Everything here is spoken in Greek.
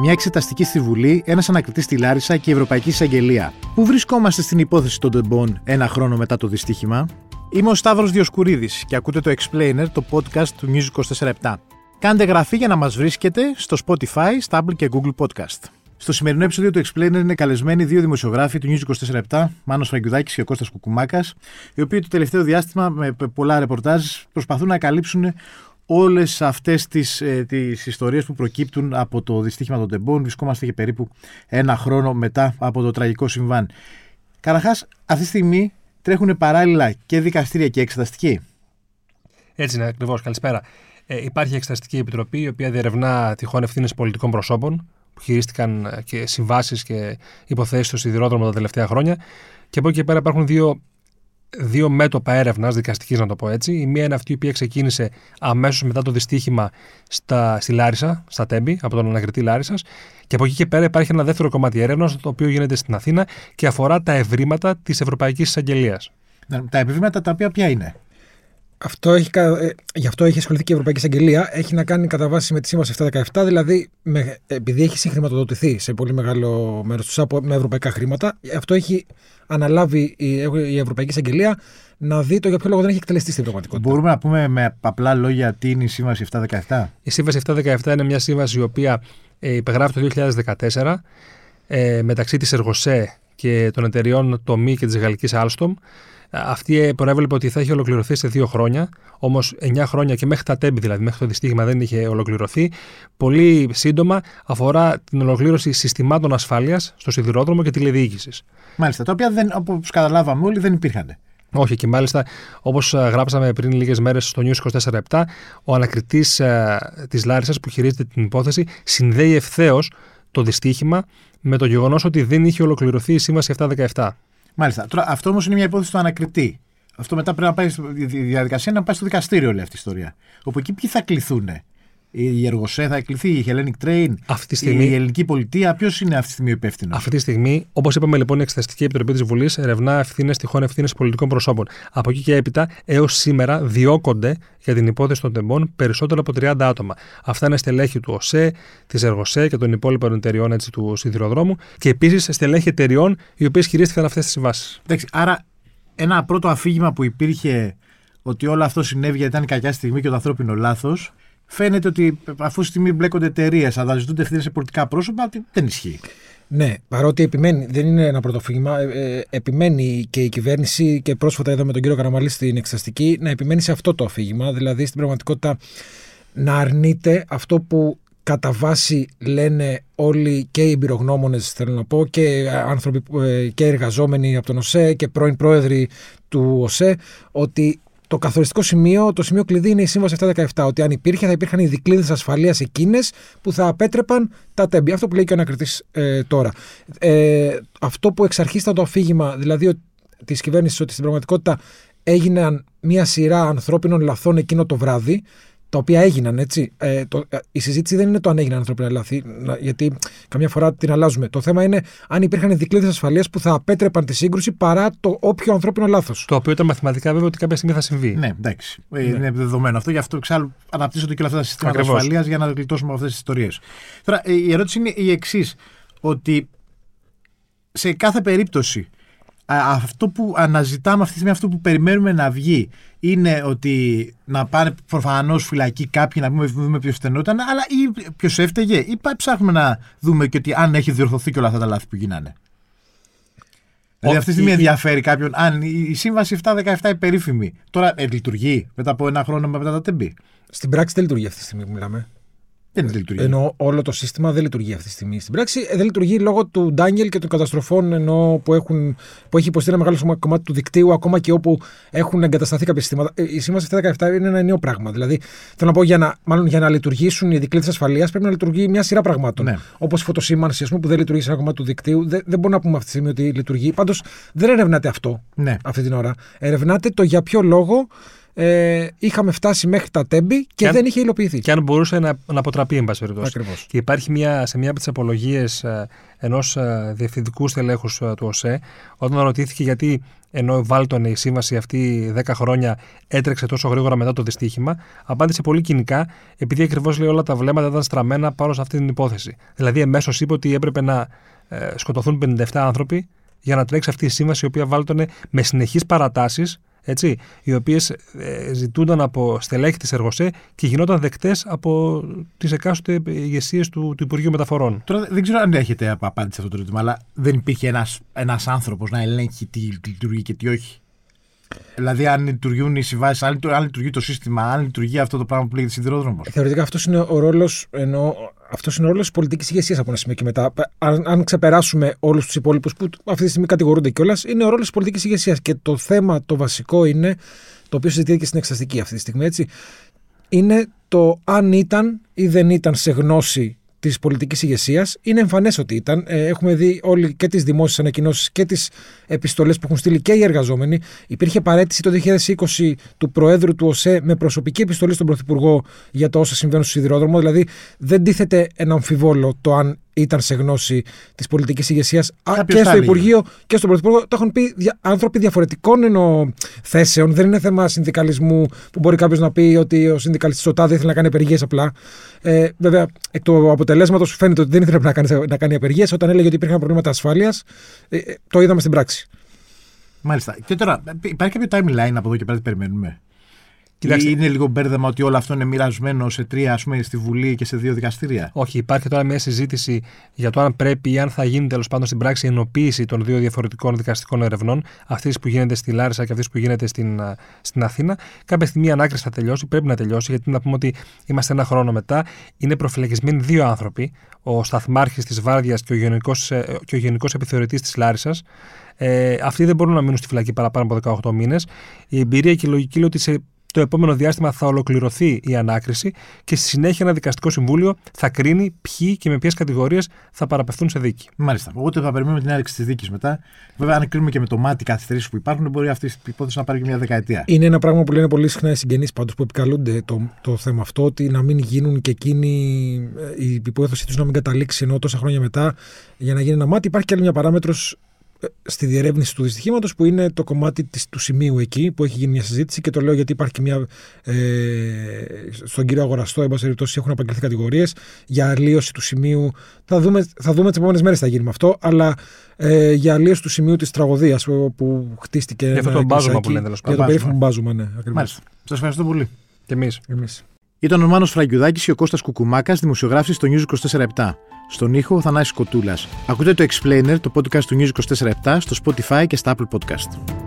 μια εξεταστική στη Βουλή, ένας ανακριτής στη Λάρισα και η Ευρωπαϊκή Εισαγγελία. Πού βρισκόμαστε στην υπόθεση των τεμπών ένα χρόνο μετά το δυστύχημα? Είμαι ο Σταύρος Διοσκουρίδης και ακούτε το Explainer, το podcast του News 24.7. Κάντε εγγραφή για να μας βρίσκετε στο Spotify, στα Apple και Google Podcast. Στο σημερινό επεισόδιο του Explainer είναι καλεσμένοι δύο δημοσιογράφοι του News 24/7, Μάνος Φραγκιουδάκης και ο Κώστας Κουκουμάκας, οι οποίοι το τελευταίο διάστημα με πολλά ρεπορτάζ προσπαθούν να καλύψουν όλες αυτές τις ιστορίες που προκύπτουν από το δυστύχημα των τεμπών. Βρισκόμαστε και περίπου ένα χρόνο μετά από το τραγικό συμβάν. Καταρχάς, αυτή τη στιγμή τρέχουν παράλληλα και δικαστήρια και εξεταστική. Έτσι είναι ακριβώς. Καλησπέρα. Υπάρχει εξεταστική επιτροπή η οποία διερευνά τυχόν ευθύνες πολιτικών προσώπων που χειρίστηκαν και συμβάσεις και υποθέσεις στο σιδηρόδρομο τα τελευταία χρόνια. Και από εκεί και πέρα υπάρχουν δύο μέτωπα έρευνας δικαστικής, να το πω έτσι. Η μία είναι αυτή η οποία ξεκίνησε αμέσως μετά το δυστύχημα στη Λάρισα, στα Τέμπη, από τον ανακριτή Λάρισας. Και από εκεί και πέρα υπάρχει ένα δεύτερο κομμάτι έρευνας, το οποίο γίνεται στην Αθήνα και αφορά τα ευρήματα της Ευρωπαϊκής Εισαγγελίας. Τα ευρήματα τα οποία ποια είναι? Γι' αυτό έχει ασχοληθεί και η Ευρωπαϊκή Εισαγγελία. Έχει να κάνει κατά βάση με τη Σύμβαση 717, δηλαδή επειδή έχει συγχρηματοδοτηθεί σε πολύ μεγάλο μέρος του ΣΑΠΟ με ευρωπαϊκά χρήματα, αυτό έχει αναλάβει η Ευρωπαϊκή Εισαγγελία να δει το για ποιο λόγο δεν έχει εκτελεστεί στην πραγματικότητα. Μπορούμε να πούμε με απλά λόγια τι είναι η Σύμβαση 717. Η Σύμβαση 717 είναι μια σύμβαση η οποία υπεγράφει το 2014 μεταξύ της Εργοσέ και των εταιριών Τομή και της γαλλικής Alstom. Αυτή προέβλεπε ότι θα είχε ολοκληρωθεί σε 2 χρόνια, όμως 9 χρόνια και μέχρι τα Τέμπη, δηλαδή μέχρι το δυστύχημα, δεν είχε ολοκληρωθεί. Πολύ σύντομα αφορά την ολοκλήρωση συστημάτων ασφάλειας στο σιδηρόδρομο και τηλεδιοίκησης. Μάλιστα, τα οποία, όπως καταλάβαμε όλοι, δεν υπήρχαν. Όχι, και μάλιστα, όπως γράψαμε πριν λίγες μέρες στο News 24/7, ο ανακριτής της Λάρισας που χειρίζεται την υπόθεση συνδέει ευθέως το δυστύχημα με το γεγονός ότι δεν είχε ολοκληρωθεί η Σύμβαση 717. Μάλιστα. Τώρα, αυτό όμως είναι μια υπόθεση του ανακριτή. Αυτό μετά πρέπει να πάει στη διαδικασία, να πάει στο δικαστήριο όλη αυτή η ιστορία. Όπου εκεί ποιοι θα κληθούν? Η Εργοσέ θα κληθεί, η Hellenic Train, η Ελληνική Πολιτεία? Ποιος είναι αυτή τη στιγμή ο υπεύθυνος? Αυτή τη στιγμή, όπως είπαμε λοιπόν, η Εξεταστική Επιτροπή της Βουλής ερευνά τυχόν ευθύνες πολιτικών προσώπων. Από εκεί και έπειτα, έως σήμερα, διώκονται για την υπόθεση των τεμπών περισσότερο από 30 άτομα. Αυτά είναι στελέχη του ΟΣΕ, της Εργοσέ και των υπόλοιπων εταιριών του σιδηροδρόμου και επίσης στελέχη εταιριών οι οποίες χειρίστηκαν αυτές τις συμβάσεις. Άρα, ένα πρώτο αφήγημα που υπήρχε ότι όλο αυτό συνέβη γιατί ήταν κακιά στιγμή και το ανθρώπινο λάθος. Φαίνεται ότι αφού στη στιγμή μπλέκονται εταιρείες, αναζητούνται ευθύνες σε πολιτικά πρόσωπα, ότι δεν ισχύει. Ναι, παρότι επιμένει, δεν είναι ένα πρωτοφύγημα, επιμένει και η κυβέρνηση και πρόσφατα εδώ με τον κύριο Καραμαλή στην εξεταστική να επιμένει σε αυτό το αφήγημα, δηλαδή στην πραγματικότητα να αρνείται αυτό που κατά βάση λένε όλοι και οι εμπειρογνώμονες, θέλω να πω, και άνθρωποι και εργαζόμενοι από τον ΟΣΕ και πρώην πρόεδροι του ΟΣΕ, ότι το καθοριστικό σημείο, το σημείο κλειδί είναι η Σύμβαση 717. Ότι αν υπήρχε, θα υπήρχαν οι δικλείδες ασφαλείας εκείνες που θα απέτρεπαν τα τέμπη. Αυτό που λέει και ο ανακριτής τώρα. Αυτό που εξ αρχής ήταν το αφήγημα, δηλαδή της κυβέρνησης, ότι στην πραγματικότητα έγιναν μια σειρά ανθρώπινων λαθών εκείνο το βράδυ, τα οποία έγιναν, έτσι. Η συζήτηση δεν είναι το αν έγιναν ανθρώπινα λάθη, γιατί καμιά φορά την αλλάζουμε. Το θέμα είναι αν υπήρχαν δικλείδες ασφαλείας που θα απέτρεπαν τη σύγκρουση παρά το όποιο ανθρώπινο λάθος. Το οποίο ήταν μαθηματικά βέβαια ότι κάποια στιγμή θα συμβεί. Ναι, εντάξει. Ναι. Είναι δεδομένο αυτό. Γι' αυτό εξάλλου αναπτύσσονται και όλα αυτά τα συστήματα ασφαλείας για να γλιτώσουμε αυτές τις ιστορίες. Τώρα, η ερώτηση είναι η εξής. Ότι σε κάθε περίπτωση αυτό που αναζητάμε αυτή τη στιγμή, αυτό που περιμένουμε να βγει, είναι ότι να πάνε προφανώς φυλακή κάποιοι, να μην δούμε ποιος φτενόταν, αλλά ή ποιος έφταιγε, ή ψάχνουμε να δούμε και ότι αν έχει διορθωθεί και όλα αυτά τα λάθη που γίνανε. Δηλαδή αυτή τη στιγμή ενδιαφέρει κάποιον αν η Σύμβαση 717 η περίφημη τώρα λειτουργεί μετά από 1 χρόνο μετά τα τεμπή. Στην πράξη δεν λειτουργεί αυτή τη στιγμή που μιλάμε. Ενώ όλο το σύστημα δεν λειτουργεί αυτή τη στιγμή. Στην πράξη δεν λειτουργεί λόγω του Ντάνιελ και των καταστροφών που έχει υποστεί ένα μεγάλο κομμάτι του δικτύου, ακόμα και όπου έχουν εγκατασταθεί κάποια συστήματα. Η Σύμβαση 717 είναι ένα νέο πράγμα. Δηλαδή, θέλω να πω, για να λειτουργήσουν οι δικλείδες ασφαλείας πρέπει να λειτουργεί μια σειρά πραγμάτων. Ναι. Όπως η φωτοσήμανση, ας πούμε, που δεν λειτουργεί σε ένα κομμάτι του δικτύου. Δεν μπορούμε να πούμε αυτή τη στιγμή ότι λειτουργεί. Πάντως δεν ερευνάται αυτό αυτή την ώρα. Ερευνάται το για ποιο λόγο είχαμε φτάσει μέχρι τα Τέμπη και αν, δεν είχε υλοποιηθεί. Και αν μπορούσε να αποτραπεί, εν πάση περιπτώσει. Ακριβώς. Και υπάρχει σε μια από τις απολογίες ενός διευθυντικού στελέχους του ΟΣΕ, όταν ρωτήθηκε γιατί ενώ βάλτωνε η σύμβαση αυτή 10 χρόνια έτρεξε τόσο γρήγορα μετά το δυστύχημα, απάντησε πολύ κοινικά, επειδή ακριβώς λέει όλα τα βλέμματα ήταν στραμμένα πάνω σε αυτή την υπόθεση. Δηλαδή, εμέσως είπε ότι έπρεπε να σκοτωθούν 57 άνθρωποι για να τρέξει αυτή η σύμβαση, η οποία βάλτωνε με συνεχείς παρατάσεις. Έτσι, οι οποίες ζητούνταν από στελέχη της Εργοσέ και γινόταν δεκτές από τις εκάστοτε ηγεσίες του Υπουργείου Μεταφορών. Τώρα δεν ξέρω αν έχετε απάντηση σε αυτό το ζήτημα, αλλά δεν υπήρχε ένας άνθρωπος να ελέγχει τι λειτουργεί και τι όχι. Δηλαδή, αν λειτουργούν οι συμβάσεις, αν λειτουργεί το σύστημα, αν λειτουργεί αυτό το πράγμα που λέγεται σιδηρόδρομος. Θεωρητικά αυτός είναι ο ρόλος της πολιτικής ηγεσίας από ένα σημείο και μετά. Αν ξεπεράσουμε όλους τους υπόλοιπους που αυτή τη στιγμή κατηγορούνται κιόλας, είναι ο ρόλος της πολιτικής ηγεσίας. Και το θέμα το βασικό είναι, το οποίο συζητείται και στην εξεταστική αυτή τη στιγμή, έτσι, είναι το αν ήταν ή δεν ήταν σε γνώση της πολιτικής ηγεσίας. Είναι εμφανές ότι ήταν. Έχουμε δει όλοι και τις δημόσιες ανακοινώσεις και τις επιστολές που έχουν στείλει και οι εργαζόμενοι. Υπήρχε παραίτηση το 2020 του Προέδρου του ΟΣΕ με προσωπική επιστολή στον Πρωθυπουργό για τα όσα συμβαίνουν στο σιδηρόδρομο. Δηλαδή, δεν τίθεται ένα αμφιβόλο το αν ήταν σε γνώση της πολιτικής ηγεσίας και στο Υπουργείο και στον Πρωθυπουργό. Το έχουν πει άνθρωποι διαφορετικών θέσεων. Δεν είναι θέμα συνδικαλισμού που μπορεί κάποιος να πει ότι ο συνδικαλιστής ΟΤΑ δεν ήθελε να κάνει απεργίες απλά. Βέβαια, εκ του αποτελέσματος φαίνεται ότι δεν ήθελε να κάνει απεργίες. Όταν έλεγε ότι υπήρχαν προβλήματα ασφάλειας, το είδαμε στην πράξη. Μάλιστα. Και τώρα, υπάρχει κάποιο timeline από εδώ και πέρα, περιμένουμε. Κοιτάξτε. Είναι λίγο μπέρδεμα ότι όλο αυτό είναι μοιρασμένο σε 3, στη Βουλή και σε 2 δικαστήρια. Όχι, υπάρχει τώρα μια συζήτηση για το αν πρέπει ή αν θα γίνει τέλος πάντων στην πράξη ενοποίηση των 2 διαφορετικών δικαστικών ερευνών, αυτή που γίνεται στη Λάρισα και αυτή που γίνεται στην Αθήνα. Κάποια στιγμή η ανάκριση θα τελειώσει, πρέπει να τελειώσει, γιατί να πούμε ότι είμαστε ένα χρόνο μετά. Είναι προφυλακισμένοι 2 άνθρωποι, ο σταθμάρχης της Βάρδιας και ο γενικός επιθεωρητής της Λάρισσας. Αυτοί δεν μπορούν να μείνουν στη φυλακή παραπάνω από 18 μήνες. Η εμπειρία και η λογική λέει ότι το επόμενο διάστημα θα ολοκληρωθεί η ανάκριση και στη συνέχεια ένα δικαστικό συμβούλιο θα κρίνει ποιοι και με ποιες κατηγορίες θα παραπευθούν σε δίκη. Μάλιστα. Οπότε θα περιμένουμε την άρεξη της δίκης μετά. Βέβαια, αν κρίνουμε και με το μάτι καθυστερήσεις που υπάρχουν, μπορεί αυτή η υπόθεση να πάρει και μια δεκαετία. Είναι ένα πράγμα που λένε πολύ συχνά οι συγγενείς πάντως που επικαλούνται το θέμα αυτό, ότι να μην γίνουν και εκείνοι, η υπόθεση τους να μην καταλήξει ενώ τόσα χρόνια μετά για να γίνει ένα μάτι. Υπάρχει και άλλη μια παράμετρος στη διερεύνηση του δυστυχήματος, που είναι το κομμάτι του σημείου εκεί που έχει γίνει μια συζήτηση, και το λέω γιατί υπάρχει μια. Στον κύριο Αγοραστό, εν πάση περιπτώσει, έχουν απαγγελθεί κατηγορίες για αλλίωση του σημείου. Θα δούμε τις επόμενες μέρες θα γίνει με αυτό, αλλά για αλλίωση του σημείου της τραγωδίας που χτίστηκε. Για αυτό το μπάζωμα που λένε, τέλος πάντων. Για τον περίφημο μπάζωμα, ναι, ακριβώς. Σας ευχαριστώ πολύ. Και εμείς. Ήταν ο Μάνος Φραγκιουδάκης και ο Κώστας Κουκουμάκας, δημοσιογράφοι στο News 24.7. Στον ήχο ο Θανάσης Κοτούλας. Ακούτε το Explainer, το podcast του News 24.7 στο Spotify και στα Apple Podcast.